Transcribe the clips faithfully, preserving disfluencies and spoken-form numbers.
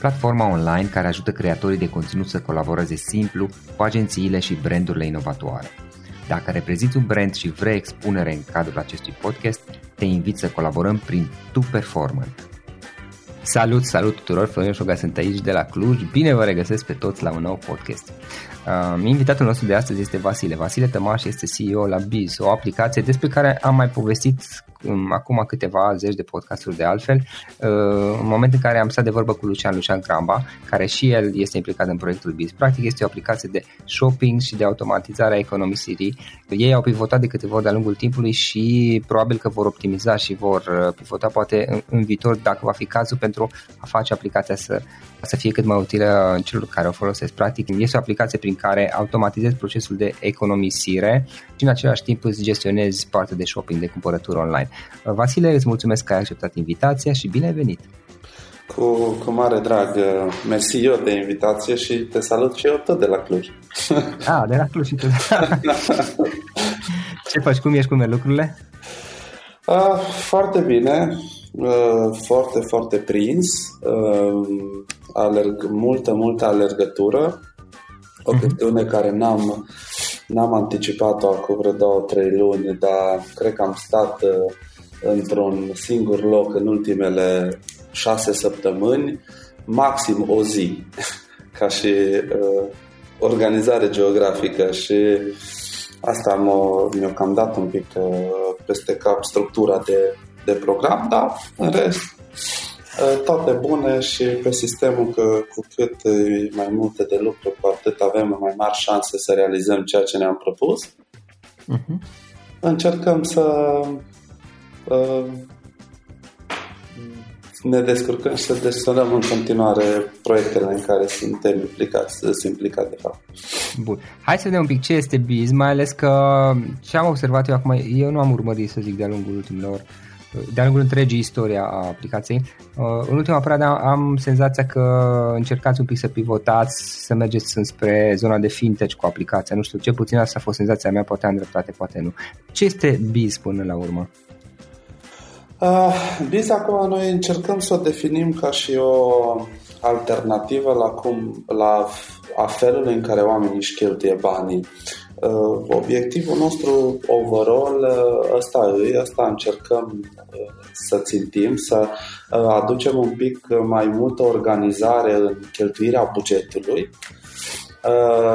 platforma online care ajută creatorii de conținut să colaboreze simplu cu agențiile și brandurile inovatoare. Dacă reprezinți un brand și vrei expunere în cadrul acestui podcast, te invit să colaborăm prin topperformance. Salut, salut tuturor! Florian Șoaga sunt aici de la Cluj. Bine vă regăsesc pe toți la un nou podcast. Uh, invitatul nostru de astăzi este Vasile. Vasile Tămaș este C E O la Biz, o aplicație despre care am mai povestit um, acum câteva zeci de podcasturi de altfel, uh, în momentul în care am stat de vorbă cu Lucian, Lucian Cramba, care și el este implicat în proiectul Biz. Practic este o aplicație de shopping și de automatizare a economisirii. Ei au pivotat de câteva ori de-a lungul timpului și probabil că vor optimiza și vor pivota poate în, în viitor, dacă va fi cazul, pentru a face aplicația să, să fie cât mai utilă celor care o folosesc. Practic este o aplicație prin care automatizezi procesul de economisire și în același timp îți gestionezi partea de shopping, de cumpărături online. Vasile, îți mulțumesc că ai acceptat invitația și bine ai venit! Cu, cu mare drag, mersi eu de invitație și te salut și eu tot de la Cluj. Ah, de la Cluj și tu. Ce faci? Cum ești? Cum merg lucrurile? Ah, foarte bine, foarte, foarte prins, alerg, multă, multă alergătură. O chestiune care n-am, n-am anticipat-o acum vreo două, trei luni, dar cred că am stat uh, într-un singur loc în ultimele șase săptămâni, maxim o zi, ca și uh, organizare geografică, și asta m-o, mi-a cam dat un pic uh, peste cap structura de, de program, dar în rest toate bune și pe sistemul că cu cât e mai multe de lucru, cu atât avem mai mari șanse să realizăm ceea ce ne-am propus. Uh-huh. Încercăm să uh, ne descurcăm și să desfășurăm în continuare proiectele în care suntem implicați, să se implicați de fapt. Bun. Hai să vedem un pic ce este Biz, mai ales că ce am observat eu acum, eu nu am urmărit, să zic, de-a lungul ultimilor de-a lungul întregii istoria a aplicației. În ultima perioadă am senzația că încercați un pic să pivotați, să mergeți înspre zona de fintech cu aplicația. Nu știu, ce puțin asta a fost senzația mea, poate am dreptate, poate nu. Ce este Biz până la urmă? Uh, Biz acum noi încercăm să o definim ca și o alternativă la, cum, la a felul în care oamenii își cheltuie banii. Obiectivul nostru overall ăsta e, asta încercăm să țintim, să aducem un pic mai multă organizare în cheltuirea bugetului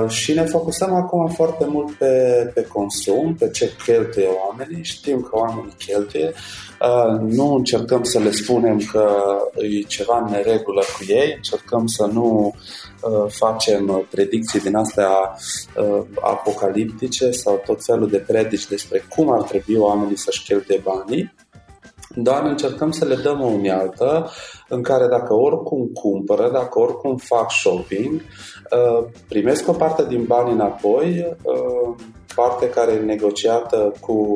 și ne focusăm acum foarte mult pe, pe consum, pe ce cheltuie oamenii. Știm că oamenii cheltuie, nu încercăm să le spunem că e ceva în neregulă cu ei, încercăm să nu facem predicții din astea apocaliptice sau tot felul de predici despre cum ar trebui oamenii să-și cheltuie banii, dar încercăm să le dăm o unealtă în care dacă oricum cumpără, dacă oricum fac shopping, primesc o parte din bani înapoi, parte care e negociată cu,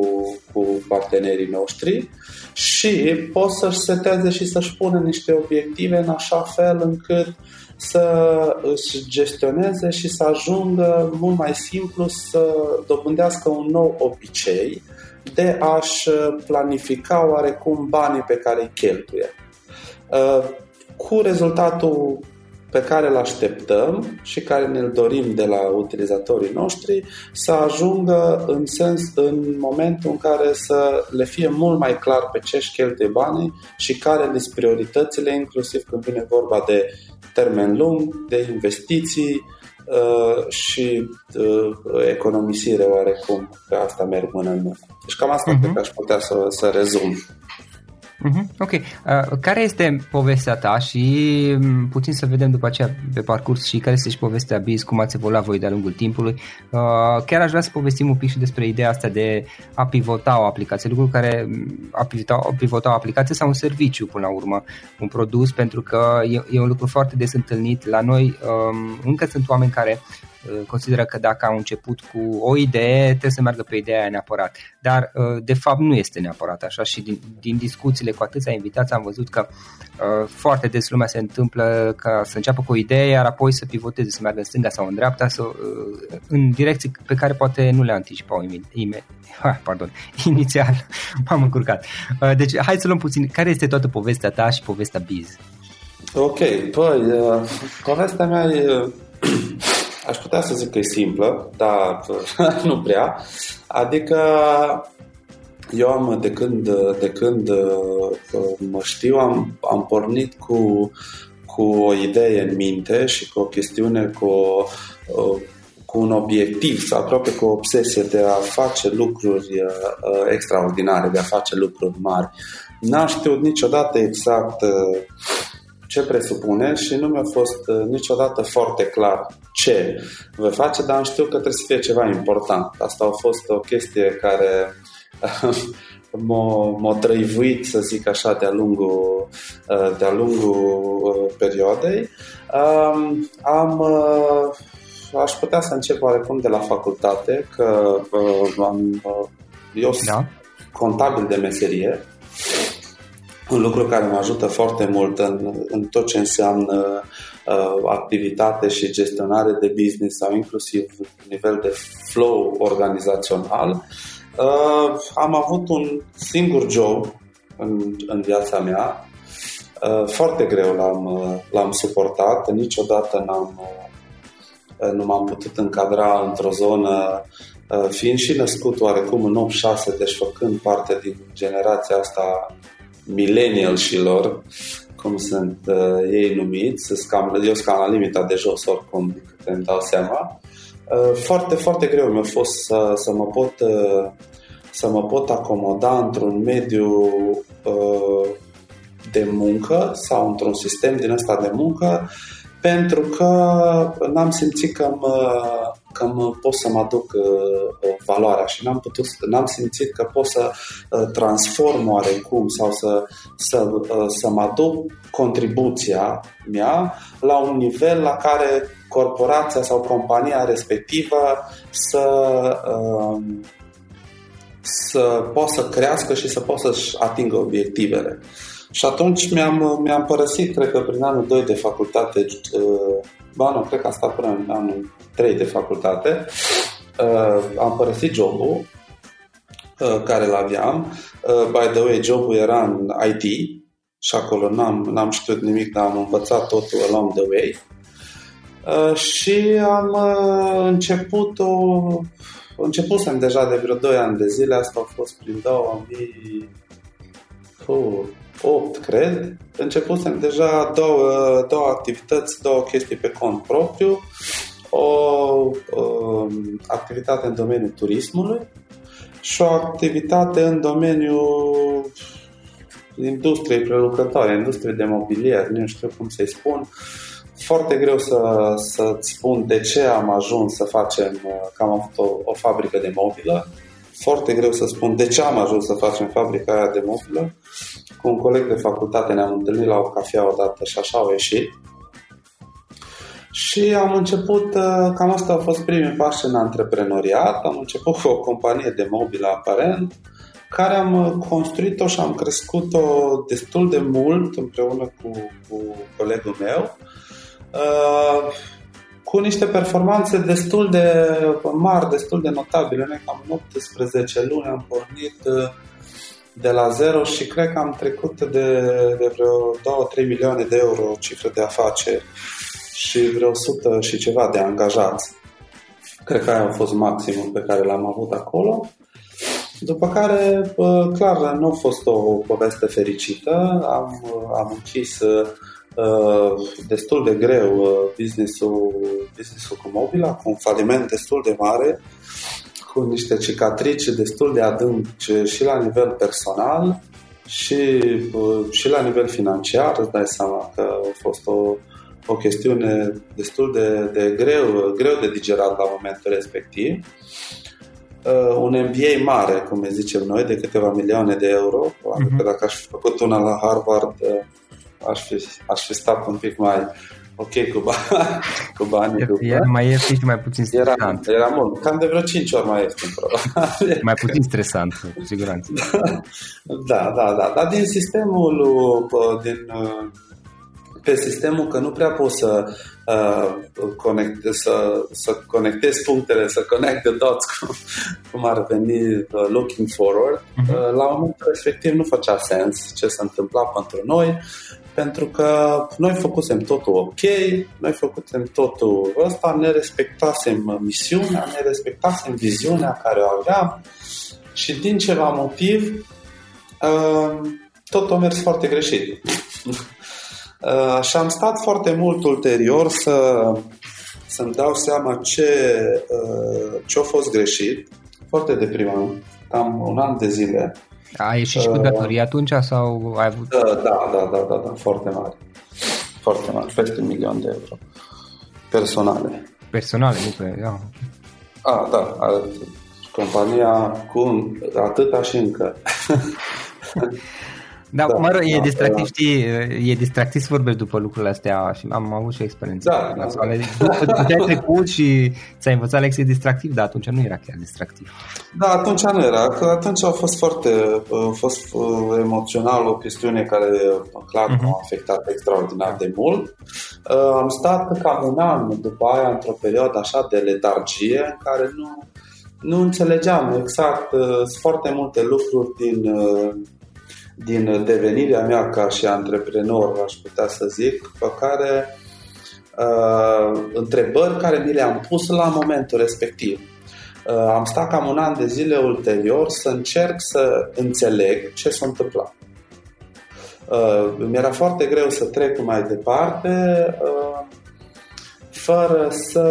cu partenerii noștri, și pot să-și seteze și să-și pună niște obiective în așa fel încât să își gestioneze și să ajungă mult mai simplu să dobândească un nou obicei de a-și planifica oarecum banii pe care îi cheltuie, cu rezultatul pe care îl așteptăm și care ne-l dorim de la utilizatorii noștri să ajungă în sens în momentul în care să le fie mult mai clar pe ce își cheltuie banii și care sunt prioritățile, inclusiv când vine vorba de termen lung, de investiții uh, și uh, economisire oarecum, pe asta merg mână în mână. Deci cam asta cred că aș putea să, să rezum. Ok. Uh, care este povestea ta și um, puțin să vedem după aceea pe parcurs și care este și povestea Biz, cum ați evoluat voi de-a lungul timpului. Uh, chiar aș vrea să povestim un pic și despre ideea asta de a pivota o aplicație, lucruri care a pivota, a pivota o aplicație sau un serviciu până la urmă, un produs, pentru că e, e un lucru foarte des întâlnit la noi. Um, încă sunt oameni care consideră că dacă au început cu o idee, trebuie să meargă pe ideea aia neapărat. Dar de fapt nu este neapărat așa și din, din discuțiile cu atâția invitați am văzut că uh, foarte des lumea se întâmplă ca să înceapă cu o idee, iar apoi să pivoteze, să meargă în stânga sau în dreapta, să, uh, în direcții pe care poate nu le anticipau imi, imi, ah, pardon, inițial. M-am încurcat. Uh, deci hai să luăm puțin. Care este toată povestea ta și povestea Biz? Ok, păi, uh, povestea mea e... Aș putea să zic că e simplă, dar nu prea. Adică eu am, de când, de când mă știu, am, am pornit cu, cu o idee în minte și cu o chestiune, cu, cu un obiectiv sau aproape cu o obsesie de a face lucruri extraordinare, de a face lucruri mari. N-am știut niciodată exact ce presupune și nu mi-a fost niciodată foarte clar ce vă face, dar am știut că trebuie să fie ceva important. Asta a fost o chestie care m-a, m-a trăivuit, să zic așa, de-a lungul, de-a lungul perioadei. Am... Aș putea să încep oarecum de la facultate, că am, eu sunt da. contabil de meserie, un lucru care mă ajută foarte mult în, în tot ce înseamnă uh, activitate și gestionare de business sau inclusiv nivel de flow organizațional. Uh, am avut un singur job în, în viața mea. Uh, foarte greu l-am, l-am suportat. Niciodată n-am, uh, nu m-am putut încadra într-o zonă, uh, fiind și născut oarecum în optzeci și șase, deci făcând parte din generația asta millennialșilor, cum sunt uh, ei numiți, eu sunt cam la limita de jos oricum, cât îmi dau seama. Uh, foarte, foarte greu mi-a fost să, să, mă pot, uh, să mă pot acomoda într-un mediu uh, de muncă sau într-un sistem din ăsta de muncă, pentru că n-am simțit că mă, că mă pot să mă aduc uh, valoarea și n-am, putut, n-am simțit că pot să uh, transform oarecum sau să, să, uh, să mă aduc contribuția mea la un nivel la care corporația sau compania respectivă să... Uh, să poată să crească și să poată să-și atingă obiectivele. Și atunci mi-am, mi-am părăsit, cred că prin anul doi de facultate, ba nu, cred că am stat până în anul trei de facultate, am părăsit jobul care l-aveam. By the way, jobul era în I T și acolo n-am, n-am știut nimic, dar am învățat totul along the way. Și am început o... Începusem deja de vreo doi ani de zile, asta a fost prin două mii opt, cred. Începusem deja două, două activități, două chestii pe cont propriu, o, o activitate în domeniul turismului și o activitate în domeniul industriei prelucrătoare, industriei de mobilier, nu știu cum să-i spun. Foarte greu să, să-ți spun de ce am ajuns să facem, că am avut o, o fabrică de mobilă. Foarte greu să spun de ce am ajuns să facem fabrica aia de mobilă. Cu un coleg de facultate ne-am întâlnit la o cafea odată și așa au ieșit. Și am început, cam asta au fost primii pași în antreprenoriat. Am început cu o companie de mobilă aparent, care am construit-o și am crescut-o destul de mult împreună cu, cu colegul meu. Uh, cu niște performanțe destul de mari, destul de notabile. Noi cam în optsprezece luni am pornit de la zero și cred că am trecut de, de vreo două-trei milioane de euro cifră de afaceri și vreo o sută și ceva de angajați. Cred că aia a fost maximul pe care l-am avut acolo. După care, clar, nu a fost o poveste fericită. Am, am închis uh, destul de greu business-ul, business-ul cu mobila, cu un faliment destul de mare, cu niște cicatrici destul de adânci și la nivel personal și, uh, și la nivel financiar. Îți dai seama că a fost o, o chestiune destul de, de greu, greu de digerat la momentul respectiv. Uh, un M B A mare, cum ne zicem noi, de câteva milioane de euro. Adică uh-huh. dacă aș fi făcut una la Harvard, uh, aș, fi, aș fi stat un pic mai ok cu, ba- cu banii. Era, era mai ieftin și mai puțin stresant. Era, era mult, cam de vreo cinci ori mai ieftin, probabil. Mai puțin stresant, cu siguranță. Da, da, da. Dar din sistemul, din... pe sistemul că nu prea poți să, uh, conecte, să, să conectezi punctele, să connect the dots, cum ar veni uh, looking forward, uh-huh. uh, la momentul respectiv nu făcea sens ce s-a întâmplat pentru noi, pentru că noi făcusem totul ok, noi făcusem totul ăsta, ne respectasem misiunea, ne respectasem viziunea care o aveam și din ceva motiv uh, tot a mers foarte greșit. Uh, și am stat foarte mult ulterior să, să-mi dau seama ce, uh, ce a fost greșit. Foarte deprimant, cam un an de zile. A ieșit și uh, cu datorii atunci sau ai avut? Uh, da, da, da, da, da, foarte mare. Foarte mare, peste un milion de euro. Personale. Personale, nu pe... Da. Ah, da, compania cu atâta și încă. Da, da, mă rog, e da, distractiv, da. Știi, e distractiv să vorbești după lucrurile astea și am avut și o experiență. Da, da. Te-ai trecut și ți-ai învățat lecție distractiv, dar atunci nu era chiar distractiv. Da, atunci nu era, că atunci a fost foarte, a fost emoțional o chestiune care, clar, uh-huh. m-a afectat extraordinar de mult. Am stat cam un an după aia într-o perioadă așa de letargie în care nu, nu înțelegeam exact foarte multe lucruri din... din devenirea mea ca și antreprenor, aș putea să zic, pe care uh, întrebări care mi le-am pus la momentul respectiv. Uh, am stat cam un an de zile ulterior să încerc să înțeleg ce s-a întâmplat. Uh, mi-era foarte greu să trec mai departe uh, fără să...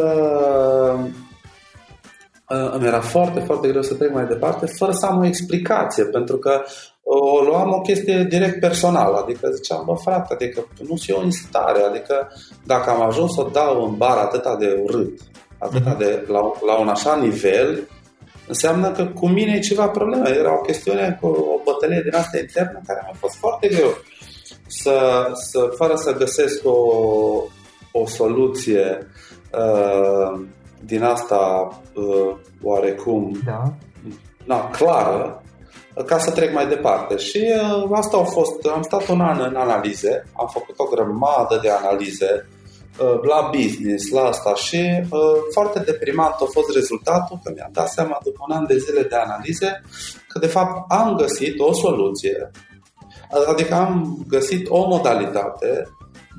Uh, îmi era foarte, foarte greu să trec mai departe fără să am o explicație, pentru că o luam o chestie direct personală, adică ziceam, bă frate, adică nu sunt eu în stare, adică dacă am ajuns să o dau în bar atâta de urât, atâta de la, la un așa nivel, înseamnă că cu mine e ceva problemă. Era o chestiune cu o bătălie din asta internă care mi-a fost foarte greu să, să, fără să găsesc o, o soluție uh, din asta uh, oarecum da. na, clară ca să trec mai departe. Și uh, asta a fost, am stat un an în analize, am făcut o grămadă de analize uh, la business, la asta și uh, foarte deprimant a fost rezultatul, că mi-am dat seama după un an de zile de analize că de fapt am găsit o soluție, adică am găsit o modalitate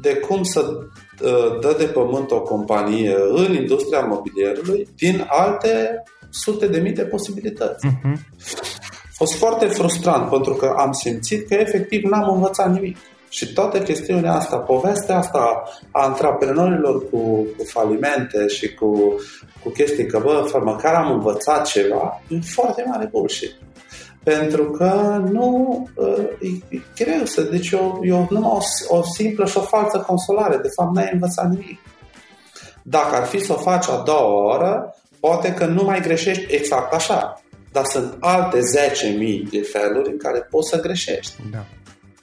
de cum să uh, dă de pământ o companie în industria mobilierului din alte sute de mii de posibilități. Uh-huh. A fost foarte frustrant pentru că am simțit că efectiv n-am învățat nimic. Și toată chestiunea asta, povestea asta a antreprenorilor cu, cu falimente și cu, cu chestii că, bă, măcar am învățat ceva, e foarte mare bullshit. Pentru că nu e, e greu să... Deci eu, eu numai o, o simplă și o falsă consolare. De fapt, n-ai învățat nimic. Dacă ar fi să o faci a doua oră, poate că nu mai greșești exact așa. Dar sunt alte zece mii de feluri în care poți să greșești. Da.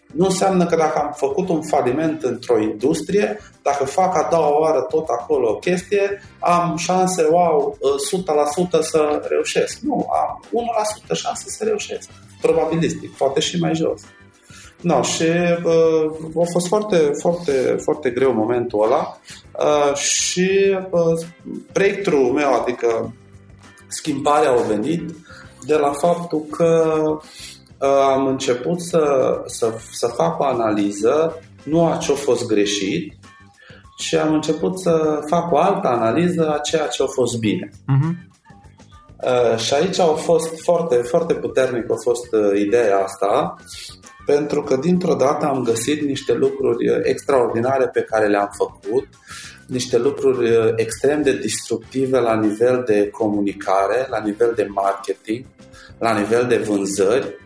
Nu înseamnă că dacă am făcut un faliment într-o industrie, dacă fac a doua oară tot acolo o chestie, am șanse, wow, o sută la sută să reușesc. Nu, am unu la sută șanse să reușesc. Probabilistic, poate și mai jos. No, și uh, a fost foarte, foarte, foarte greu momentul ăla uh, și uh, breakthrough-ul meu, adică schimbarea a venit de la faptul că uh, am început să, să, să fac o analiză, nu a ce-a fost greșit, și am început să fac o altă analiză a ceea ce a fost bine. Uh-huh. Uh, și aici au fost foarte, foarte puternic a fost uh, ideea asta, pentru că dintr-o dată am găsit niște lucruri extraordinare pe care le-am făcut, niște lucruri extrem de destructive la nivel de comunicare, la nivel de marketing, la nivel de vânzări.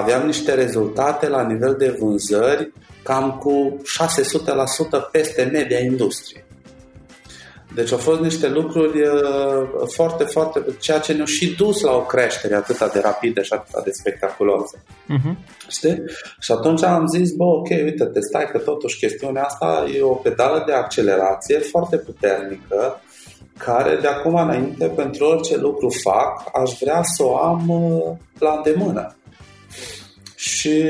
Aveam niște rezultate la nivel de vânzări cam cu șase sute la sută peste media industriei. Deci au fost niște lucruri foarte, foarte, ceea ce ne-au și dus la o creștere atât de rapidă și atât de spectaculoasă. Uh-huh. Știi? Și atunci am zis, bă, ok, uite-te, stai că totuși chestiunea asta e o pedală de accelerație foarte puternică, care de acum înainte, pentru orice lucru fac, aș vrea să o am la îndemână. Și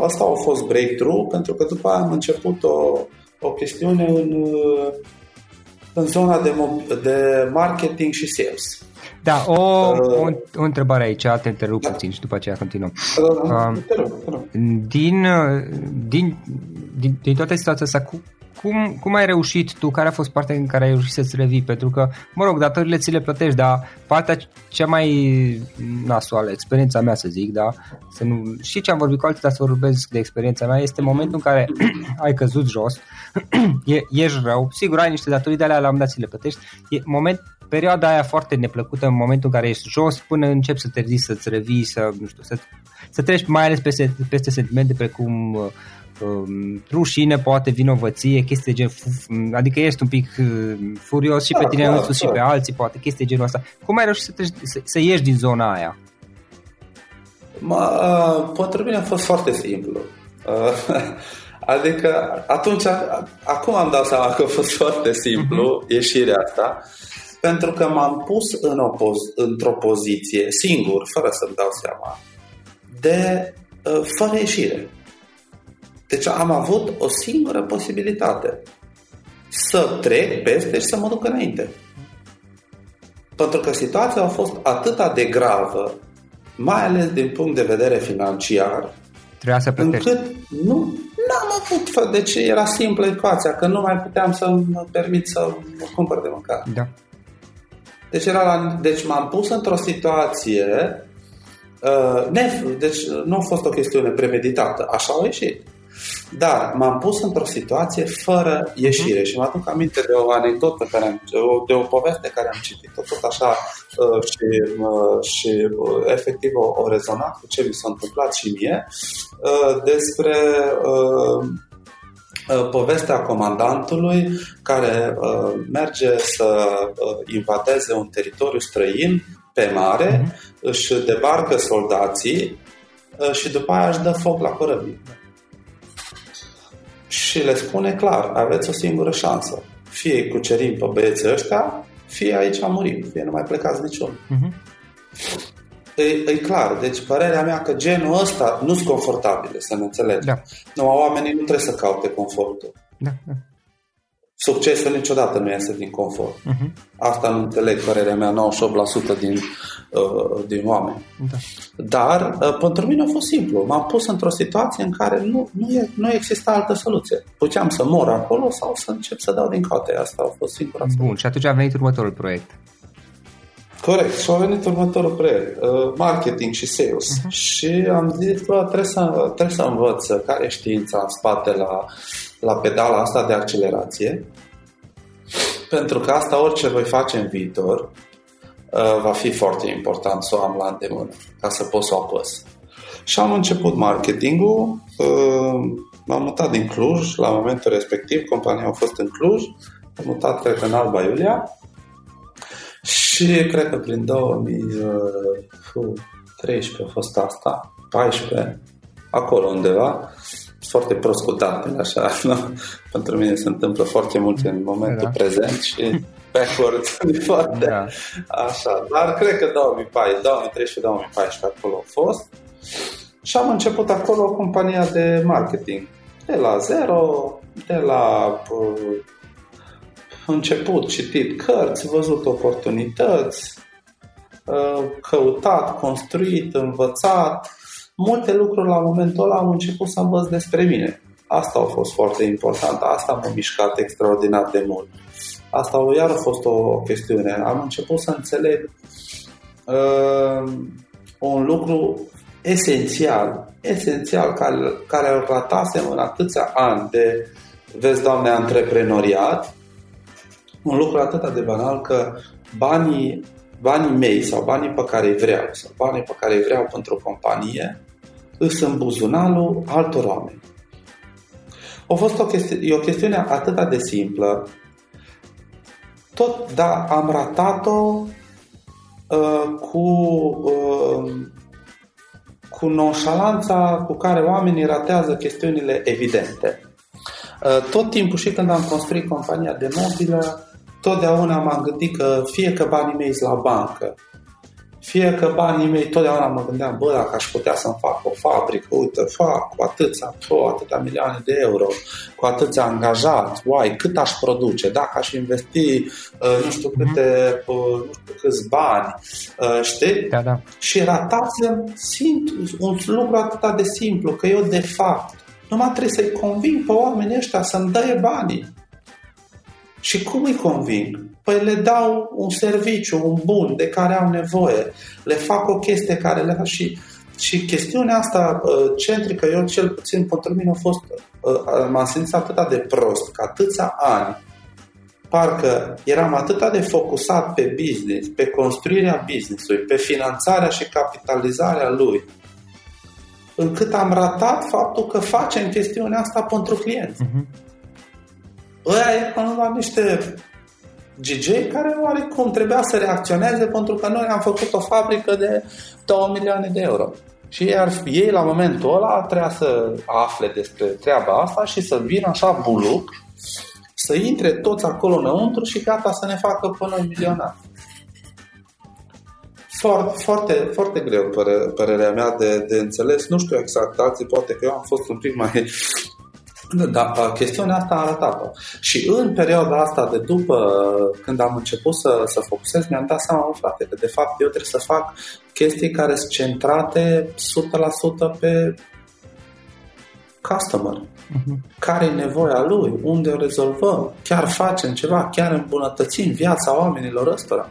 asta a fost breakthrough, pentru că după aia am început o, o chestiune în... în zona de, de marketing și sales. Da, o, o, o întrebare aici, te întrerup da. puțin și după aceea continuăm. Uh, din, din, din, din toată situația asta, cum, cum ai reușit tu? Care a fost partea în care ai reușit să-ți revii? Pentru că, mă rog, datorile ți le plătești, dar partea cea mai nasoală, experiența mea să zic, da? Să nu, și ce am vorbit cu alții, dar să vorbesc de experiența mea, este momentul în care ai căzut jos, e, ești rău, sigur ai niște datorii de alea, la un moment dat ți le plătești, e moment, perioada aia foarte neplăcută în momentul în care ești jos până începi să te ridici, să-ți revii, să, nu știu, să, să treci mai ales peste, peste sentimente precum... rușine, poate vinovăție, chestii de genul, adică ești un pic furios și da, pe tine da, însuți da. și pe alții, poate chestii de genul ăsta. Cum ai reușit să, treci, să, să ieși din zona aia? Mă, pentru mine a fost foarte simplu. Adică atunci, acum am dat seama că a fost foarte simplu mm-hmm. ieșirea asta, pentru că m-am pus în o poz- într-o poziție singur, fără să-mi dau seama, de fără ieșire. Deci am avut o singură posibilitate, să trec peste și să mă duc înainte. Pentru că situația a fost atât de gravă, mai ales din punct de vedere financiar, trebuia să plătești, încât nu n-am avut, deci era simplă ecuația, că nu mai puteam să îmi permit să cumpăr de mâncare. Da. Deci, era la, deci m-am pus într-o situație, uh, nef, deci nu a fost o chestiune premeditată, așa a ieșit. Dar m-am pus într-o situație fără ieșire și mă aduc aminte de o anecdotă care am, de o poveste care am citit-o tot așa și, și efectiv o, o rezonat cu ce mi s-a întâmplat și mie, despre povestea comandantului care merge să invadeze un teritoriu străin pe mare, își debarcă soldații și după aia își dă foc la corăbii. Și le spune clar, aveți o singură șansă. Fie îi cucerim pe băieții ăștia, fie aici murim, fie nu mai plecați niciun. Uh-huh. E, e clar, deci părerea mea că genul ăsta nu sunt confortabile, să ne înțelegem. Da. Nu, oamenii nu trebuie să caute confortul. Da, da. Succesul niciodată nu iese din confort. Uh-huh. Asta nu înțeleg, părerea mea, nouăzeci și opt la sută din, uh, din oameni. Da. Dar uh, pentru mine a fost simplu. M-am pus într-o situație în care nu, nu, e, nu exista altă soluție. Puteam să mor acolo sau să încep să dau din coate. Asta a fost singura. Bun, și atunci a venit următorul proiect. Corect, și a venit următorul proiect. Uh, marketing și sales. Uh-huh. Și am zis că trebuie să, trebuie să învăț care e știința în spate la... la pedala asta de accelerație, pentru că asta orice voi face în viitor va fi foarte important să o am la îndemână, ca să pot să o apăs. Și am început marketingul, m-am mutat din Cluj, la momentul respectiv, compania a fost în Cluj, am mutat cred că în Alba Iulia și cred că prin două mii treisprezece a fost asta, paisprezece, acolo undeva, foarte prost cu datele, așa, nu? Pentru mine se întâmplă foarte multe în momentul da. prezent și backwards foarte, da. așa, dar cred că două mii paisprezece, două mii treisprezece, două mii paisprezece acolo a fost și am început acolo o companie de marketing de la zero, de la uh, început, citit cărți, văzut oportunități, uh, căutat, construit, învățat. Multe lucruri la momentul ăla au început să învăț despre mine. Asta a fost foarte important, asta m-a mișcat extraordinar de mult. Asta iar a fost o chestiune. Am început să înțeleg uh, un lucru esențial, esențial, care, care îl ratasem în atâția ani de, vezi, Doamne, antreprenoriat, un lucru atât de banal, că banii, banii mei sau banii pe care îi vreau sau banii pe care îi vreau pentru o companie îs în buzunarul altor oameni. A fost o, chesti- o chestiune atât de simplă, tot, da, am ratat-o uh, cu uh, cu nonșalanța cu care oamenii ratează chestiunile evidente. Uh, tot timpul, și când am construit compania de mobilă, totdeauna m-am gândit că fie că banii mei sunt la bancă, fie că banii mei, totdeauna mă gândeam, bă, dacă aș putea să-mi fac o fabrică, uite, fac cu atâția, cu atâtea milioane de euro, cu atâția angajați, uai, cât aș produce, dacă aș investi uh, nu știu câte, uh, nu știu câți bani, uh, știi? Da, da. Și ratasem un lucru atât de simplu, că eu, de fapt, numai trebuie să-i conving pe oamenii ăștia să-mi dăie banii. Și cum îi conving? Păi le dau un serviciu, un bun de care au nevoie, le fac o chestie care le fac și, și chestiunea asta centrică, eu cel puțin pentru mine a fost, m-am simțit atât de prost, că atâția ani parcă eram atât de focusat pe business, pe construirea business-ului, pe finanțarea și capitalizarea lui, încât am ratat faptul că facem chestiunea asta pentru clienți. Mm-hmm. Ăia am luat niște G G care oarecum trebuia să reacționeze, pentru că noi am făcut o fabrică de două milioane de euro. Și iar ei la momentul ăla trebuia să afle despre treaba asta și să vină așa buluc, să intre toți acolo înăuntru și gata să ne facă până un milionar. Foarte, foarte, foarte greu, păre, părerea mea de, de înțeles. Nu știu exact alții, poate că eu am fost un pic mai... Da, chestiunea asta a arătat-o. Și în perioada asta de după, când am început să, să focusez, mi-am dat seama, frate, că de fapt eu trebuie să fac chestii care sunt centrate o sută la sută pe customer. Uh-huh. Care e nevoia lui, unde o rezolvăm, chiar facem ceva, chiar îmbunătățim viața oamenilor ăstora,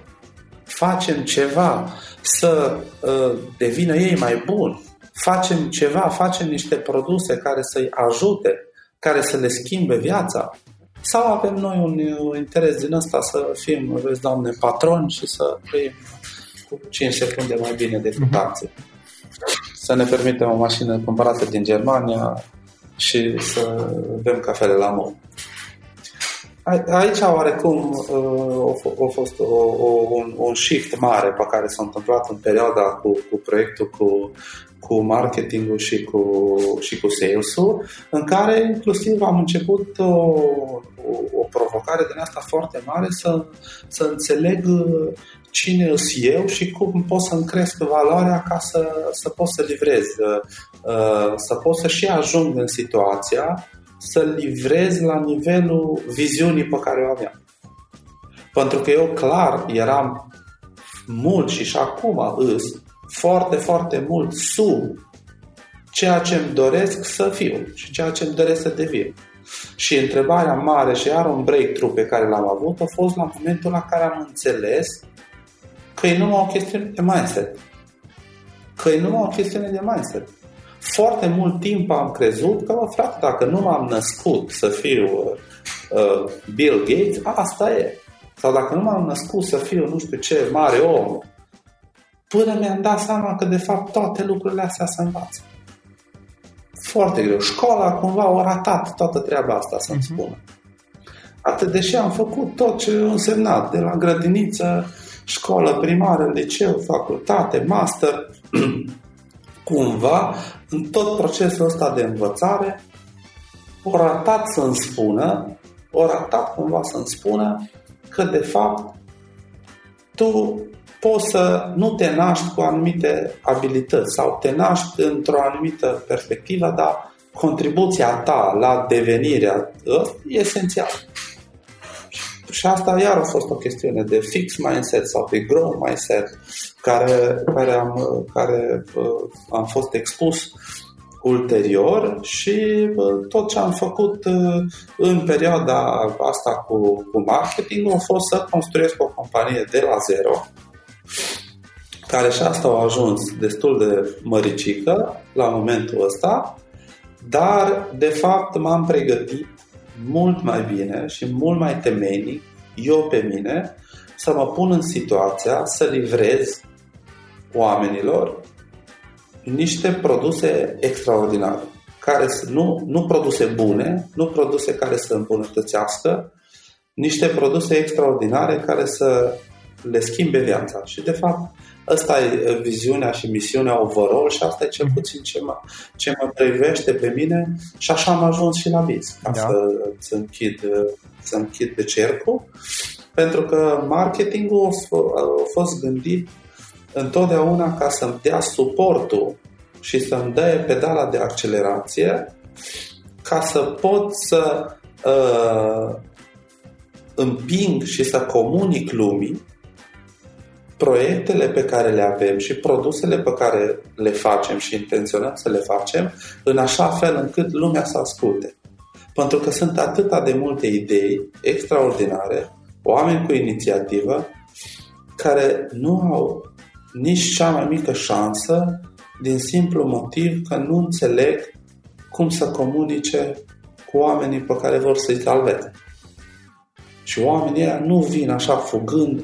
facem ceva să uh, devină ei mai buni, facem ceva, facem niște produse care să-i ajute, care să le schimbe viața, sau avem noi un interes din ăsta să fim, vezi, Doamne, patroni și să trăim cu cinci secunde mai bine decât alții. Să ne permitem o mașină cumpărată din Germania și să bem cafele la mult. Aici, oarecum, a fost o, o, un, un shift mare pe care s-a întâmplat în perioada cu, cu proiectul, cu cu marketingul și cu, și cu sales-ul, în care inclusiv am început o, o, o provocare din asta foarte mare, să, să înțeleg cine îs eu și cum pot să-mi cresc valoarea ca să, să pot să livrez, să pot să și ajung în situația să livrez la nivelul viziunii pe care o aveam. Pentru că eu clar eram mult și și acum îs foarte, foarte mult sub ceea ce îmi doresc să fiu și ceea ce îmi doresc să devin. Și întrebarea mare și iar un breakthrough pe care l-am avut a fost la momentul la care am înțeles că e numai o chestiune de mindset. Că e numai o chestiune de mindset. Foarte mult timp am crezut că, bă, frate, dacă nu m-am născut să fiu uh, Bill Gates, asta e. Sau dacă nu m-am născut să fiu nu știu ce mare om, până mi-am dat seama că, de fapt, toate lucrurile astea se învață. Foarte greu. Școala, cumva, a ratat toată treaba asta, să-mi uh-huh. spună. Atât, deși am făcut tot ce a însemnat, de la grădiniță, școală primară, liceu, facultate, master, cumva, în tot procesul ăsta de învățare, a ratat să-mi spună, a ratat cumva să-mi spună că, de fapt, tu poți să nu te naști cu anumite abilități sau te naști într-o anumită perspectivă, dar contribuția ta la devenirea e esențială. Și asta iar a fost o chestiune de fixed mindset sau de growth mindset care, care, am, care am fost expus ulterior și tot ce am făcut în perioada asta cu, cu marketing a fost să construiesc o companie de la zero, care și asta a ajuns destul de măricică la momentul ăsta, dar de fapt m-am pregătit mult mai bine și mult mai temeinic eu pe mine să mă pun în situația să livrez oamenilor niște produse extraordinare, care nu, nu produse bune, nu produse care să îmbunătățească, niște produse extraordinare care să le schimbe viața. Și de fapt asta e viziunea și misiunea overall și asta e cel puțin ce mă, ce mă privește pe mine și așa am ajuns și la biz, ca da. să, să, închid, să închid pe cercul, pentru că marketingul a, a fost gândit întotdeauna ca să-mi dea suportul și să-mi dea pedala de accelerație ca să pot să uh, împing și să comunic lumii proiectele pe care le avem și produsele pe care le facem și intenționăm să le facem în așa fel încât lumea să asculte. Pentru că sunt atâta de multe idei extraordinare, oameni cu inițiativă, care nu au nici cea mai mică șansă din simplu motiv că nu înțeleg cum să comunice cu oamenii pe care vor să-i salveze. Și oamenii ăia nu vin așa fugând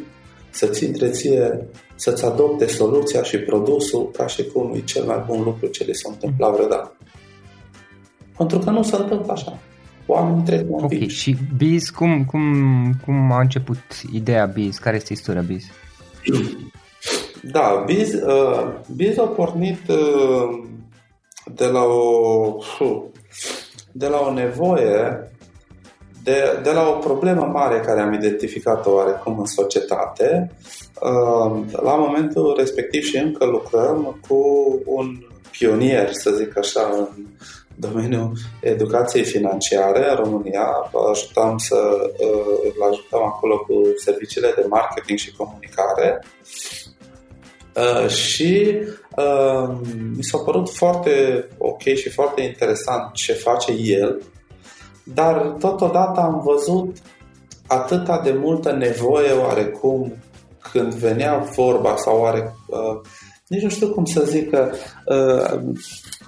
să-ți întreție, să-ți adopte soluția și produsul ca și cum e cel mai bun lucru ce le s-a întâmplat vreodată. Pentru că nu se întâmplă așa. Oamenii trec un pic. Ok, și Biz, cum, cum, cum a început ideea Biz? Care este istoria Biz? Da, Biz, uh, Biz a pornit uh, de, la o, de la o nevoie, de, de la o problemă mare care am identificat-o oarecum în societate. Uh, la momentul respectiv și încă lucrăm cu un pionier, să zic așa, în domeniul educației financiare în România. Ajutăm să uh, îl ajutăm acolo cu serviciile de marketing și comunicare. Uh, și uh, mi s-a părut foarte ok și foarte interesant ce face el, dar totodată am văzut atâta de multă nevoie oarecum când venea vorba sau oare, uh, nici nu știu cum să zic că uh,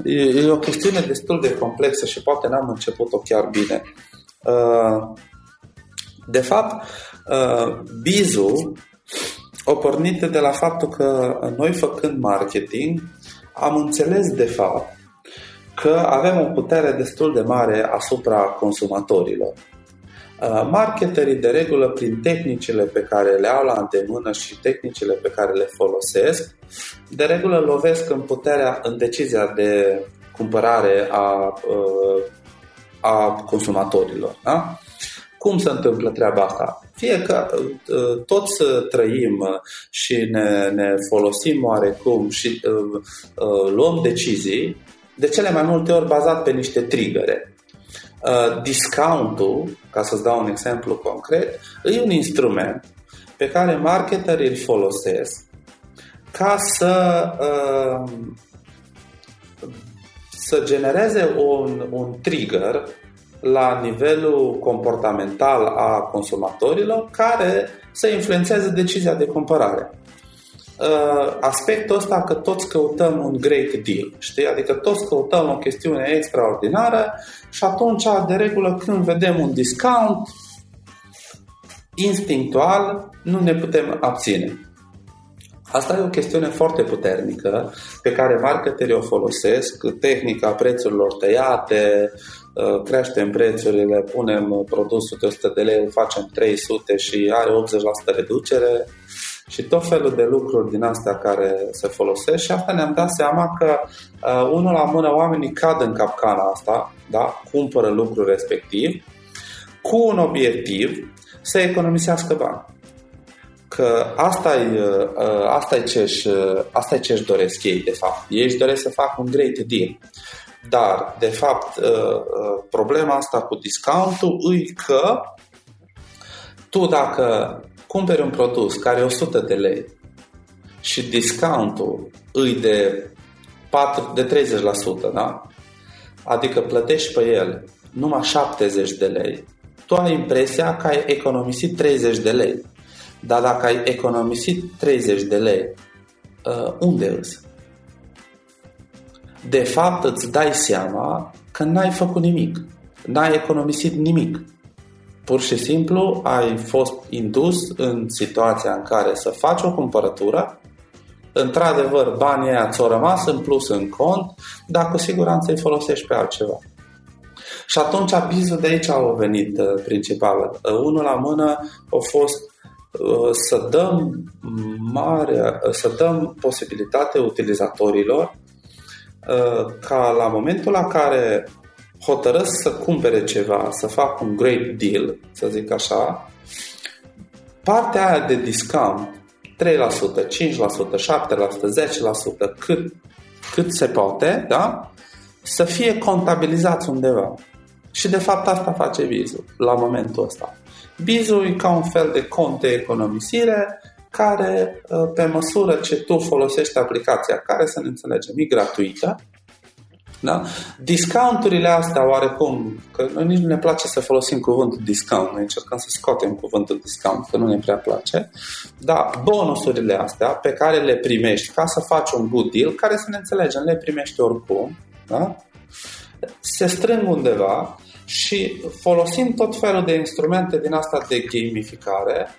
e, e o chestiune destul de complexă și poate n-am început-o chiar bine. Uh, de fapt, uh, Bizul o pornit de la faptul că noi făcând marketing am înțeles de fapt că avem o putere destul de mare asupra consumatorilor. Marketerii de regulă, prin tehnicile pe care le au la îndemână și tehnicile pe care le folosesc, de regulă lovesc în puterea, în decizia de cumpărare a, a consumatorilor, da? Cum se întâmplă treaba asta? Fie că uh, toți trăim și ne, ne folosim oarecum și uh, uh, luăm decizii, de cele mai multe ori bazat pe niște trigăre. Uh, discountul, ca să-ți dau un exemplu concret, e un instrument pe care marketerii îl folosesc ca să uh, să genereze un, un trigger la nivelul comportamental a consumatorilor care să influențeze decizia de cumpărare. Aspectul ăsta că toți căutăm un great deal, știi? Adică toți căutăm o chestiune extraordinară și atunci, de regulă, când vedem un discount, instinctual nu ne putem abține. Asta e o chestiune foarte puternică pe care marketerii o folosesc, tehnica prețurilor tăiate, creștem prețurile, punem produsul de o sută de lei, facem trei sute și are optzeci la sută reducere și tot felul de lucruri din astea care se folosesc și asta ne-am dat seama că uh, unul la mână oamenii cad în capcana asta, da? Cumpără lucrul respectiv cu un obiectiv să economisească bani. Că asta e, uh, asta e ce-și, uh, asta e ce-și doresc ei de fapt. Ei își doresc să facă un great deal. Dar, de fapt, problema asta cu discountul e că tu dacă cumperi un produs care e o sută de lei și discountul e de, patru, de treizeci la sută, da? adică plătești pe el numai șaptezeci de lei, tu ai impresia că ai economisit treizeci de lei. Dar dacă ai economisit treizeci de lei, unde îți? De fapt îți dai seama că n-ai făcut nimic, n-ai economisit nimic. Pur și simplu ai fost indus în situația în care să faci o cumpărătură, într-adevăr banii aia ți-au rămas în plus în cont, dar cu siguranță îi folosești pe altceva. Și atunci abizul de aici a venit principal. Unul la mână a fost să dăm, mare, să dăm posibilitate utilizatorilor ca la momentul la care hotărăsc să cumpere ceva, să fac un great deal, să zic așa, partea aia de discount, trei la sută, cinci la sută, șapte la sută, zece la sută, cât, cât se poate, da? Să fie contabilizați undeva. Și de fapt asta face Bizul la momentul ăsta. Bizul e ca un fel de cont de economisire care, pe măsură ce tu folosești aplicația, care, să ne înțelegem, e gratuită, da? Discounturile astea oarecum, că noi nici nu ne place să folosim cuvântul discount, noi încercăm să scotem cuvântul discount, că nu ne prea place, dar bonusurile astea pe care le primești ca să faci un good deal, care, să ne înțelegem, le primești oricum, da? Se strâng undeva și folosim tot felul de instrumente din asta de gamificare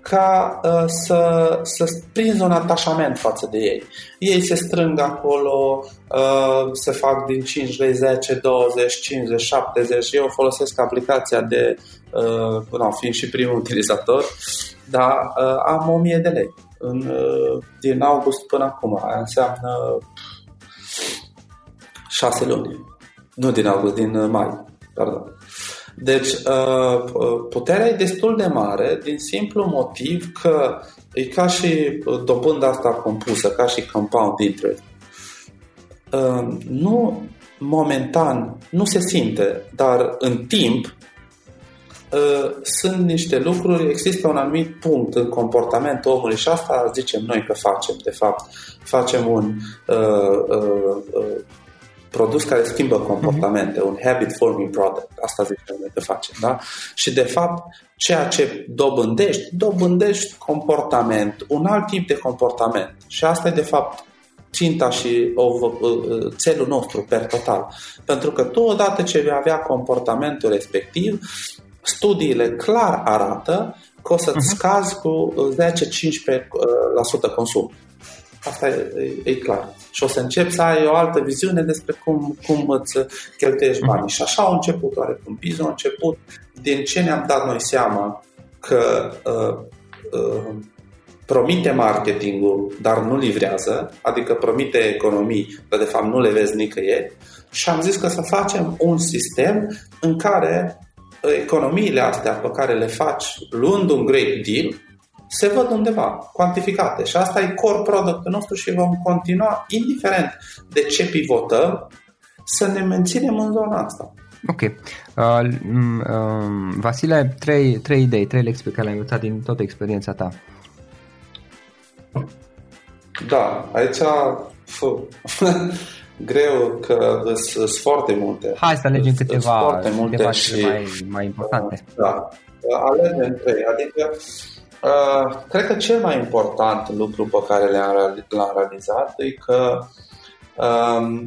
ca uh, să, să prinzi un atașament față de ei. Ei se strâng acolo, uh, se fac din cinci, zece, douăzeci, cincizeci, șaptezeci. Eu folosesc aplicația de, uh, no, fiind și primul utilizator, dar uh, am o mie de lei în, uh, din august până acum. Aia înseamnă șase luni. Nu din august, din mai. Pardon. Deci puterea e destul de mare din simplu motiv că e ca și dobânda asta compusă, ca și compound interest. Nu, momentan nu se simte, dar în timp sunt niște lucruri, există un anumit punct în comportamentul omului și asta zicem noi că facem, de fapt. Facem un uh, uh, uh, produs care schimbă comportamente, un habit forming product, asta zicem noi că facem, da? Și de fapt, ceea ce dobândești, dobândești comportament, un alt tip de comportament. Și asta e de fapt ținta și țelul nostru per total. Pentru că tu, odată ce vei avea comportamentul respectiv, studiile clar arată că o să-ți scazi cu zece-cincisprezece la sută consum. Asta e, e, e clar. Și o să începi să ai o altă viziune despre cum, cum îți cheltuiești banii. Și așa a început oarecum Bizul, a început din ce ne-am dat noi seama că uh, uh, promite marketingul, dar nu livrează, adică promite economii, dar de fapt nu le vezi nicăieri. Și am zis că să facem un sistem în care economiile astea pe care le faci luând un great deal se văd undeva, cuantificate. Și asta e core product-ul nostru și vom continua, indiferent de ce pivotăm, să ne menținem în zona asta. Ok. Uh, uh, Vasile, trei, trei idei, trei lecții pe care le-ai învățat din toată experiența ta. Da, aici greu că sunt foarte multe. Hai să alegem câteva, câteva și mai, mai importante. Da, alegem trei, adică Uh, cred că cel mai important lucru pe care le-am, l-am realizat e că uh,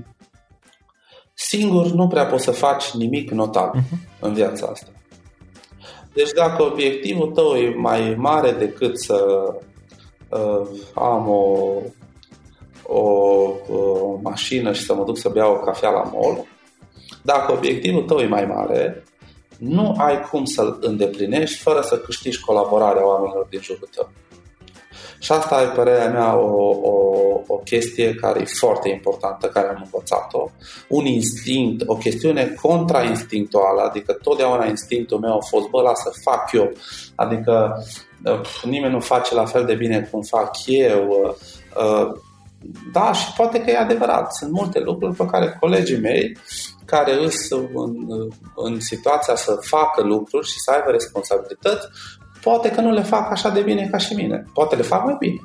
singur nu prea poți să faci nimic notabil uh-huh. în viața asta. Deci dacă obiectivul tău e mai mare decât să uh, am o, o, o mașină și să mă duc să beau o cafea la mall, dacă obiectivul tău e mai mare, nu ai cum să-l îndeplinești fără să câștigi colaborarea oamenilor din jurul tău. Și asta e, părerea mea, o, o, o chestie care e foarte importantă, care am învățat-o. Un instinct, o chestiune contrainstinctuală, adică totdeauna instinctul meu a fost, bă, lasă, fac eu. Adică pf, nimeni nu face la fel de bine cum fac eu. Da, și poate că e adevărat. Sunt multe lucruri pe care colegii mei care îs în, în situația să facă lucruri și să aibă responsabilități, poate că nu le fac așa de bine ca și mine. Poate le fac mai bine.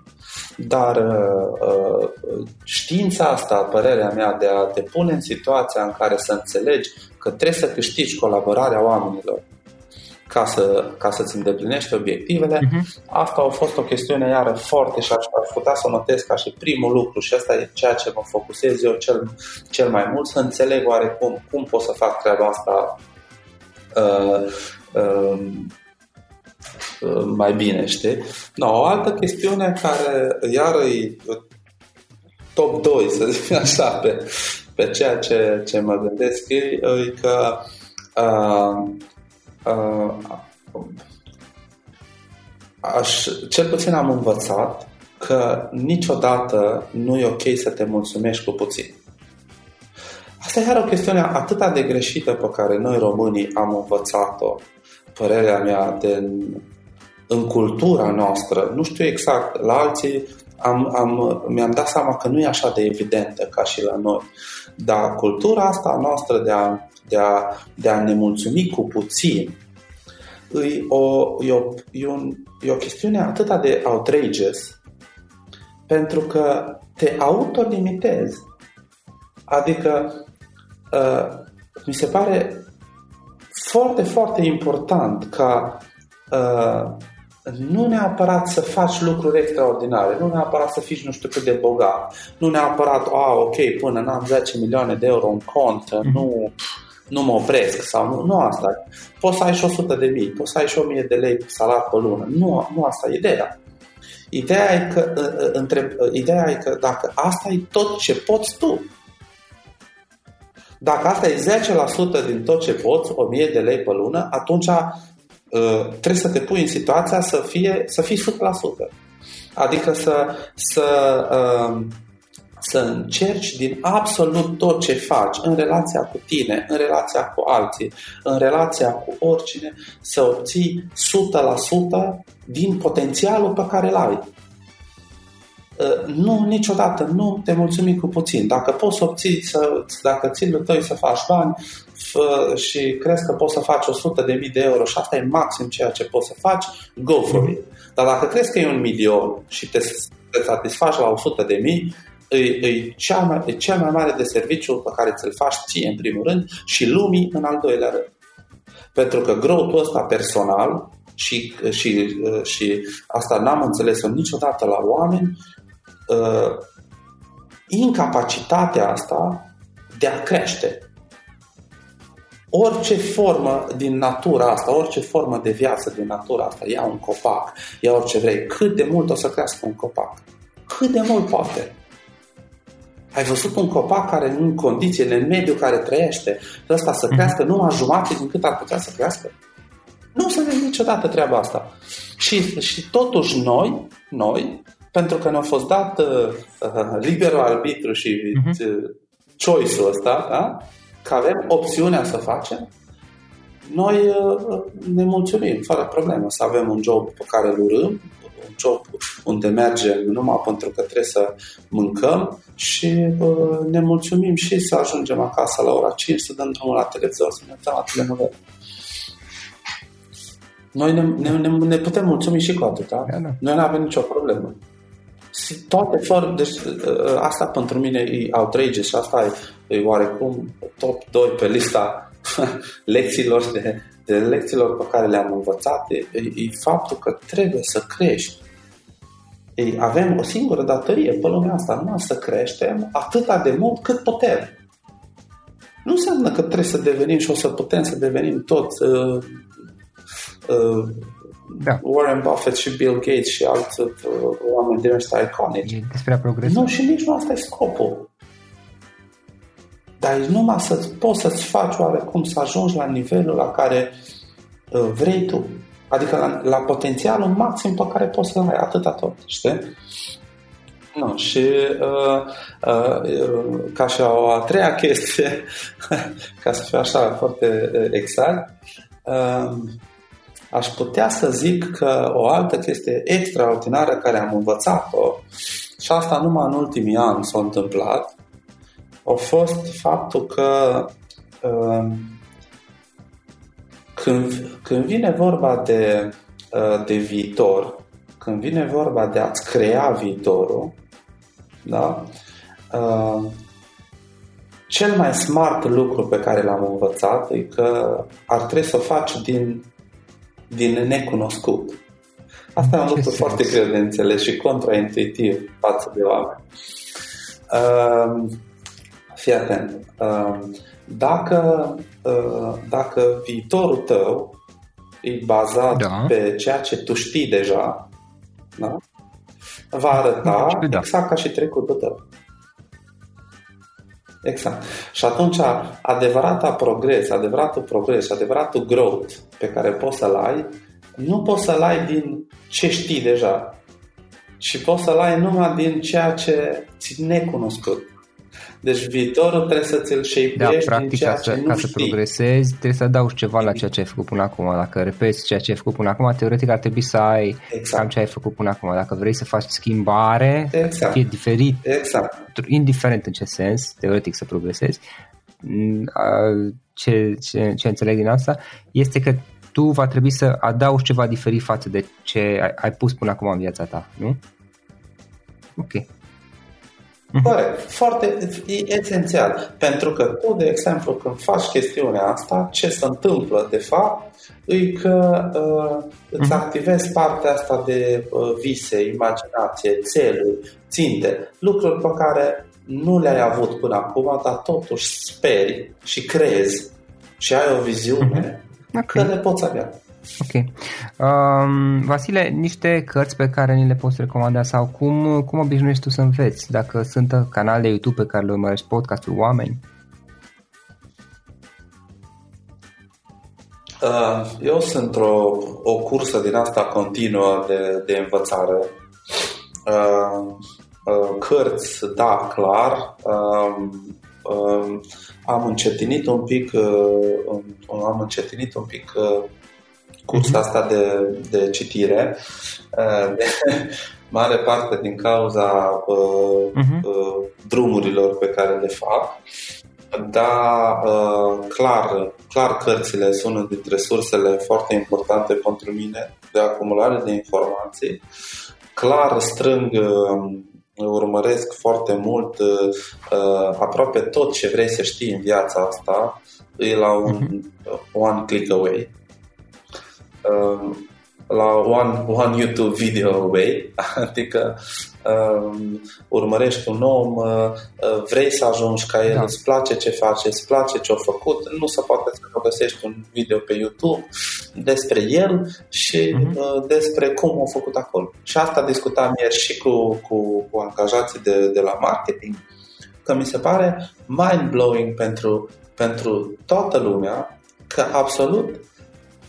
Dar uh, știința asta, părerea mea, de a te pune în situația în care să înțelegi că trebuie să câștigi colaborarea oamenilor ca, să, ca să-ți îndeplinești obiectivele, uh-huh. asta a fost o chestiune iară foarte, și aș putea să o notez ca și primul lucru, și asta e ceea ce mă focusez eu cel, cel mai mult, să înțeleg oarecum cum pot să fac treaba asta uh, uh, mai bine, știi? No, o altă chestiune care iar e top doi, să zic așa, pe, pe ceea ce, ce mă gândesc e, e că uh, uh, aș, cel puțin am învățat că niciodată nu e ok să te mulțumești cu puțin. Asta e iar o chestiune atâta de greșită pe care noi românii am învățat-o, părerea mea, de în cultura noastră, nu știu exact, la alții am, am, mi-am dat seama că nu e așa de evidentă ca și la noi, dar cultura asta noastră de a, de a, de a ne mulțumi cu puțin e o, e o, e un, e o chestiune atât de outrageous, pentru că te autolimitezi, adică uh, mi se pare foarte, foarte important ca uh, nu neapărat să faci lucruri extraordinare, nu neapărat să fii nu știu cât de bogat, nu neapărat, a, ok, până n-am zece milioane de euro în cont, nu, nu mă opresc, sau nu, nu asta. Poți să ai și o sută de mii, poți să ai și o mie de lei salat pe lună. Nu, nu asta e ideea. Ideea e că, între, ideea e că dacă asta e tot ce poți tu, dacă asta e zece la sută din tot ce poți, o mie de lei pe lună, atunci trebuie să te pui în situația să, fie, să fii o sută la sută. Adică să, să, să încerci din absolut tot ce faci, în relația cu tine, în relația cu alții, în relația cu oricine, să obții o sută la sută din potențialul pe care îl ai. Nu, niciodată nu te mulțumi cu puțin. Dacă poți să obții, să, dacă ținul tău să faci bani f- și crezi că poți să faci o sută de mii de euro și asta e maxim ceea ce poți să faci, go for it. Dar dacă crezi că e un milion și te, te satisfaci la o sută de mii, e, e, cea mai, e cel mai mare de serviciu pe care ți-l faci ție în primul rând și lumii în al doilea rând. Pentru că growth-ul ăsta personal și, și, și asta n-am înțeles-o niciodată la oameni, Uh, incapacitatea asta de a crește. Orice formă din natura asta, orice formă de viață din natura asta, ia un copac, ia orice vrei, cât de mult o să crească un copac? Cât de mult poate? Ai văzut un copac care în condițiile, în mediul care trăiește, ăsta să crească numai jumate din cât ar putea să crească? Nu se vede niciodată treaba asta. Și, și totuși noi, noi pentru că ne-a fost dat uh, liberul arbitru și uh, choice-ul ăsta, da? Că avem opțiunea să facem, noi uh, ne mulțumim fără problemă să avem un job pe care îl urâm, un job unde mergem numai pentru că trebuie să mâncăm și uh, ne mulțumim și să ajungem acasă la ora cinci să dăm drumul la televizor, să ne uităm la telenovele. Noi ne, ne, ne putem mulțumi și cu atâta. Noi nu avem nicio problemă. Toate forme, deci asta pentru mine e outrageous și asta e, e oarecum top doi pe lista lecțiilor de, de lecțiilor pe care le-am învățat, e, e faptul că trebuie să crești. E, avem o singură datorie pe lumea asta, numai să creștem atâta de mult cât putem. Nu înseamnă că trebuie să devenim și o să putem să devenim toți uh, uh, Da. Warren Buffett și Bill Gates și alți uh, oameni din ăștia iconici. Despre progres. Nu, și nici nu asta e scopul. Dar numai să poți să-ți faci oarecum să ajungi la nivelul la care uh, vrei tu. Adică la, la potențialul maxim pe care poți să-l ai, atâta tot, știi? Nu, și uh, uh, ca și o a treia chestie, ca să fiu așa foarte exact, uh, aș putea să zic că o altă chestie extraordinară care am învățat-o, și asta numai în ultimii ani s-a întâmplat, a fost faptul că uh, când, când vine vorba de, uh, de viitor, Când vine vorba de a-ți crea viitorul, da? Uh, cel mai smart lucru pe care l-am învățat e că ar trebui să o faci din, din necunoscut. Asta e un lucru foarte greu de înțeles și contraintuitiv față de oameni. Uh, fii atent. Uh, dacă, uh, dacă viitorul tău e bazat da. pe ceea ce tu știi deja, da? Va arăta da. exact ca și trecutul tău. Exact. Și atunci adevărata progres, adevăratul progres, adevăratul growth pe care poți să-l ai, nu poți să-l ai din ce știi deja, ci poți să-l ai numai din ceea ce ți-e necunoscut. Deci viitorul trebuie să ți-l shape-ești da, din ceea ce nu ca știi. Să progresezi, trebuie să adaugi ceva la ceea ce ai făcut până acum. Dacă repezi ceea ce ai făcut până acum, teoretic ar trebui să ai exact. cam ce ai făcut până acum. Dacă vrei să faci schimbare, exact. să fie diferit, exact. indiferent în ce sens, teoretic să progresezi. Ce, ce, ce înțeleg din asta este că tu va trebui să adaugi ceva diferit față de ce ai, ai pus până acum în viața ta, nu? Ok. Corect, foarte esențial, pentru că tu, de exemplu, când faci chestiunea asta, ce se întâmplă de fapt e că uh, îți activezi partea asta de uh, vise, imaginație, țeluri, ținte, lucruri pe care nu le-ai avut până acum, dar totuși speri și crezi și ai o viziune okay. că le poți avea. Ok. Um, Vasile, niște cărți pe care ni le poți recomanda sau cum, cum obișnuiești tu să înveți? Dacă sunt canale YouTube pe care le urmărești, podcasturi, oameni? Uh, eu sunt o, o cursă din asta continuă de, de învățare. Uh, uh, cărți, da, clar. Uh, uh, am încetinit un pic uh, am încetinit un pic uh, cursa asta de, de citire de mare parte din cauza uh, uh-huh. drumurilor pe care le fac, dar uh, clar, clar cărțile sunt unul dintre resursele foarte importante pentru mine de acumulare de informații. Clar strâng, uh, urmăresc foarte mult uh, aproape tot ce vrei să știi în viața asta e la un uh-huh. one click away, la one, one YouTube video away, adică um, urmărești un om, uh, vrei să ajungi ca el, da. îți place ce face, îți place ce a făcut, nu se poate să găsești un video pe YouTube despre el și mm-hmm. uh, despre cum a făcut acolo. Și asta discutam ieri și cu, cu, cu angajații de, de la marketing, că mi se pare mind-blowing pentru, pentru toată lumea că absolut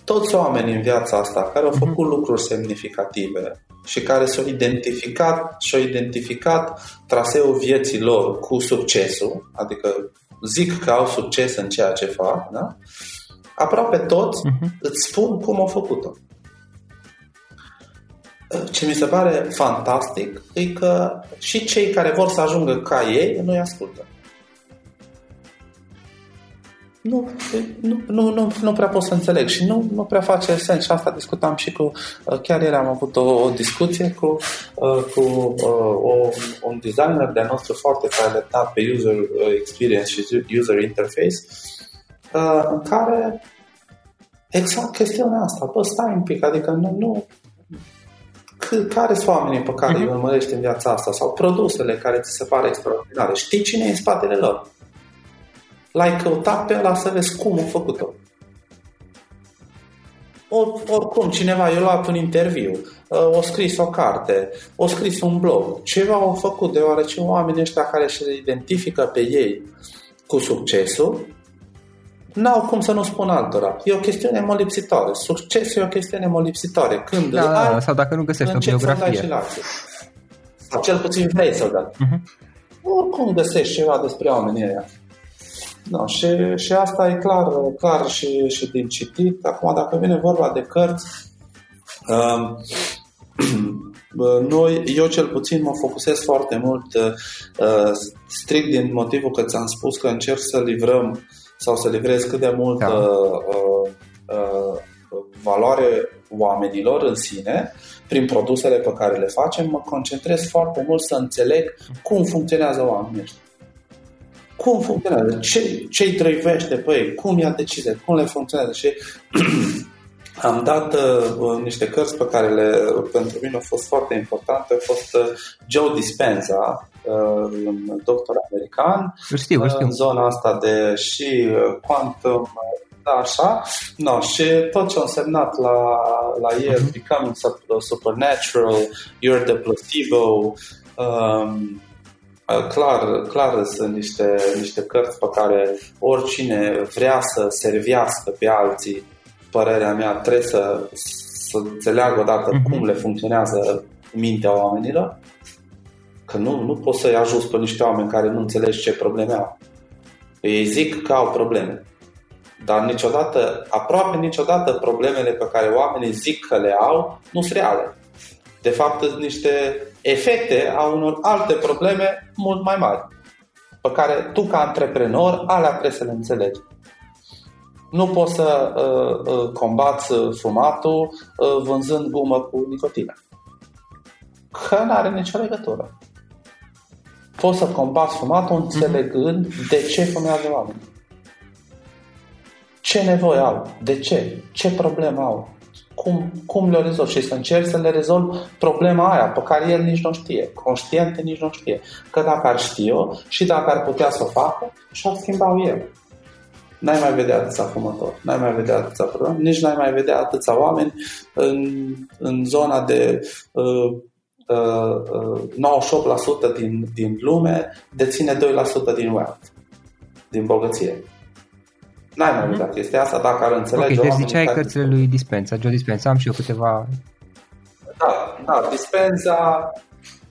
toți oamenii în viața asta care au făcut lucruri semnificative și care s-au identificat și-au identificat traseul vieții lor cu succesul, adică zic că au succes în ceea ce fac, da? Aproape toți uh-huh. îți spun cum au făcut-o. Ce mi se pare fantastic e că și cei care vor să ajungă ca ei nu-i ascultă. Nu, nu, nu, nu prea pot să înțeleg și nu, nu prea face sens. Și asta discutam și cu, chiar ieri am avut o, o discuție cu, cu o, un designer de-a nostru foarte talentat pe user experience și user interface, în care exact chestiunea asta, bă, stai un pic, adică nu, nu care sunt oamenii pe care îi urmărești în viața asta sau produsele care ți se pare extraordinare, știi cine e în spatele lor? L-ai căutat pe ăla să vezi cum a făcut-o. Or, oricum, cineva i-a luat un interviu, o scris o carte, o scris un blog, ceva au făcut, deoarece oamenii ăștia care se identifică pe ei cu succesul, n-au cum să nu spun altora. E o chestiune molipsitoare. Succesul e o chestiune molipsitoare. Când da, îl ai, sau dacă nu găsești o biografie. Sau cel puțin vrei să-l dai. Uh-huh. Oricum găsești ceva despre oamenii ăia. No, și, și asta e clar, clar și, și din citit. Acum, dacă vine vorba de cărți, uh, noi, eu cel puțin mă focusez foarte mult uh, strict din motivul că ți-am spus că încerc să livrăm sau să livrez cât de mult uh, uh, uh, valoare oamenilor în sine, prin produsele pe care le facem, mă concentrez foarte mult să înțeleg cum funcționează oamenii ăștia. Cum funcționează? Ce, ce-i trăivește pe ei? Cum ia decizii? Cum le funcționează? Și am dat uh, niște cărți pe care le, pentru mine au fost foarte importante. A fost uh, Joe Dispenza, uh, un doctor american, știu, știu. În zona asta de și uh, quantum, da, așa, no, și tot ce a însemnat la, la el, Becoming Supernatural, You're the Placebo, um, Clar, clar sunt niște, niște cărți pe care oricine vrea să servească pe alții, părerea mea, trebuie să, să înțeleagă odată mm-hmm. cum le funcționează mintea oamenilor, că nu, nu poți să-i ajuți pe niște oameni care nu înțelegi ce probleme au. Ei zic că au probleme, dar niciodată, aproape niciodată problemele pe care oamenii zic că le au nu sunt reale. De fapt, sunt niște efecte a unor alte probleme mult mai mari, pe care tu, ca antreprenor, alea trebuie să le înțelegi. Nu poți să uh, uh, combați fumatul uh, vânzând gumă cu nicotină, că nu are nicio legătură. Poți să combați fumatul înțelegând de ce fumează oamenii, ce nevoie au, de ce, ce probleme au, Cum, cum le rezolv și să încerc să le rezolv problema aia pe care el nici nu știe, conștient nici nu știe, că dacă ar ști eu și dacă ar putea să o facă, și-ar schimba eu. N-ai mai vedea atâția fumători, n-ai mai vedea atâția probleme, nici n-ai mai vedea atâția oameni în, în zona de uh, uh, nouăzeci și opt la sută din, din lume deține doi la sută din wealth, din bogăție. N-ai mai uitat mm-hmm. chestia asta, dacă ar înțelege. Ok, deci ziceai cărțile lui Dispenza, Joe Dispenza, am și eu câteva. Da, da, Dispenza,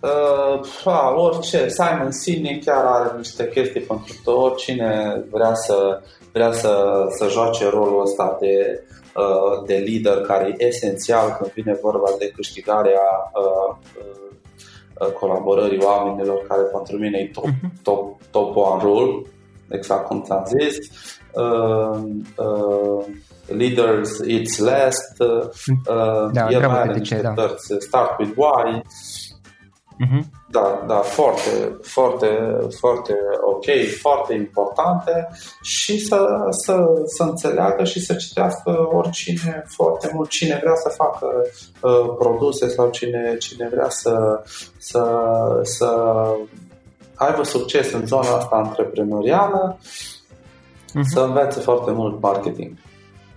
uh, orice, Simon Sinek chiar are niște chestii pentru tot, cine vrea să, vrea să, să joace rolul ăsta de, uh, de lider, care e esențial când vine vorba de câștigarea uh, uh, colaborării oamenilor, care pentru mine e top, mm-hmm. top, top one rule, exact cum ți-am zis. Uh, uh, leaders It's Last, uh, da, el mai are niște da. Tărți, Start with Why, uh-huh. da, da, foarte foarte, foarte ok, foarte importante, și să, să, să înțeleagă și să citească oricine foarte mult, cine vrea să facă uh, produse sau cine, cine vrea să să, să aibă succes în zona asta antreprenorială. Mm-hmm. Să învețe foarte mult marketing.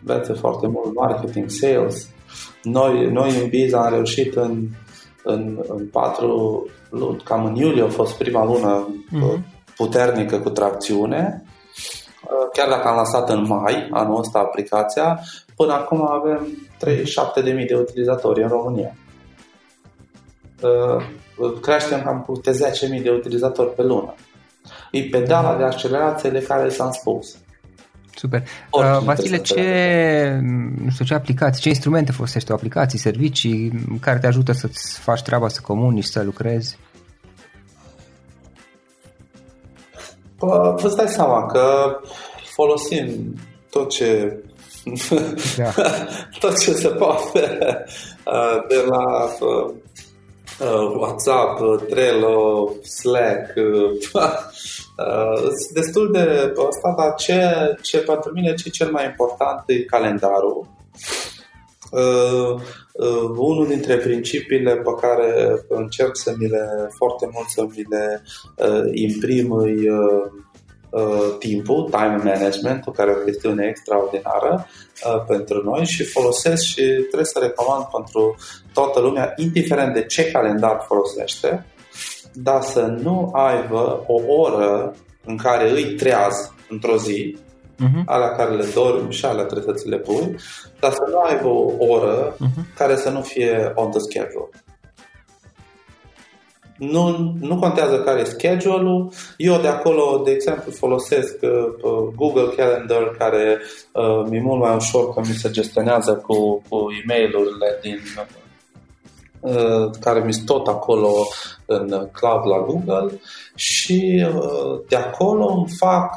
Învețe foarte mult marketing, sales. Noi, noi în Biz am reușit în, în, în patru luni, cam în iulie a fost prima lună mm-hmm. puternică cu tracțiune. Chiar dacă am lansat în mai anul ăsta aplicația, până acum avem treizeci și șapte de mii de utilizatori în România. Creștem cam cu zece mii de utilizatori pe lună. E pedala de accelerație de care s-am spus. Super. Uh, Vasile, ce, nu știu, ce aplicații, ce instrumente folosești tu? Aplicații, servicii care te ajută să-ți faci treaba, să comunici, să lucrezi? Pă, îți dai seama că folosim tot ce da. tot ce se poate, de la WhatsApp, Trello, Slack, sunt destul de asta, dar ce, ce pentru mine ce cel mai important e calendarul. Uh, uh, unul dintre principiile pe care încerc să mi le foarte mult să mi le uh, imprim e uh, uh, timpul, time management-ul, care e o chestiune extraordinară uh, pentru noi, și folosesc și trebuie să recomand pentru toată lumea, indiferent de ce calendar folosește, dar să nu aibă o oră în care îi treaz într-o zi, uh-huh. alea care le dormi și alea trebuie să ți le pui, dar să nu aibă o oră uh-huh. care să nu fie on the schedule. Nu, nu contează care e schedule-ul. Eu de acolo, de exemplu, folosesc uh, Google Calendar, care uh, mi-e mult mai ușor, că mi se gestionează cu, cu e-mail-urile din... care mi-s tot acolo în cloud la Google, și de acolo îmi fac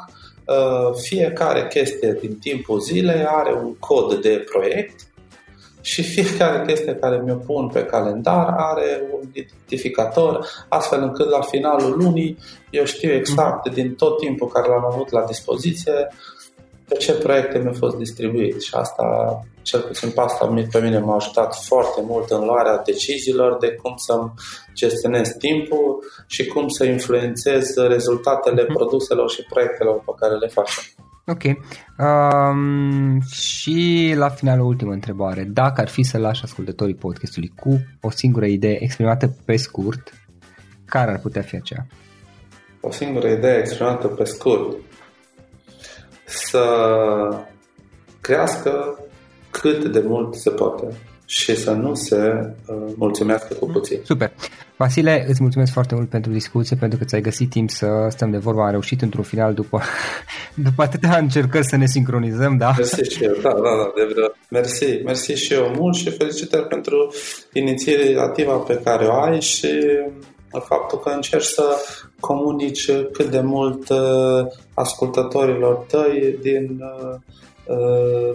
fiecare chestie din timpul zilei, are un cod de proiect Și fiecare chestie care mi-o pun pe calendar are un identificator, astfel încât la finalul lunii eu știu exact din tot timpul care l-am avut la dispoziție pe ce proiecte mi-au fost distribuit. Și asta, cel puțin pe asta pe mine m-a ajutat foarte mult în luarea deciziilor de cum să-mi gestionez timpul și cum să influențez rezultatele produselor și proiectelor pe care le facem. Ok. Um, și la final o ultimă întrebare. Dacă ar fi să lași ascultătorii podcastului cu o singură idee exprimată pe scurt, care ar putea fi aceea? O singură idee exprimată pe scurt. Să crească cât de mult se poate și să nu se uh, mulțumească cu puțin. Super! Vasile, îți mulțumesc foarte mult pentru discuție, pentru că ți-ai găsit timp să stăm de vorba. Am reușit într-un final după, după atâtea încercări să ne sincronizăm, da? Mersi și eu, da, da, da, de vreo. Mersi, mersi și eu mult și felicitări pentru inițiativa pe care o ai și faptul că încerci să comunici cât de mult uh, ascultătorilor tăi din uh,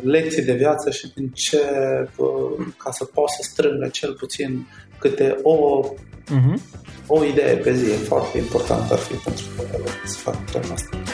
lecții de viață și din ce, ca să poți să strângă cel puțin câte o, uh-huh. o idee pe zi. E foarte important ar fi pentru că să fac treaba asta.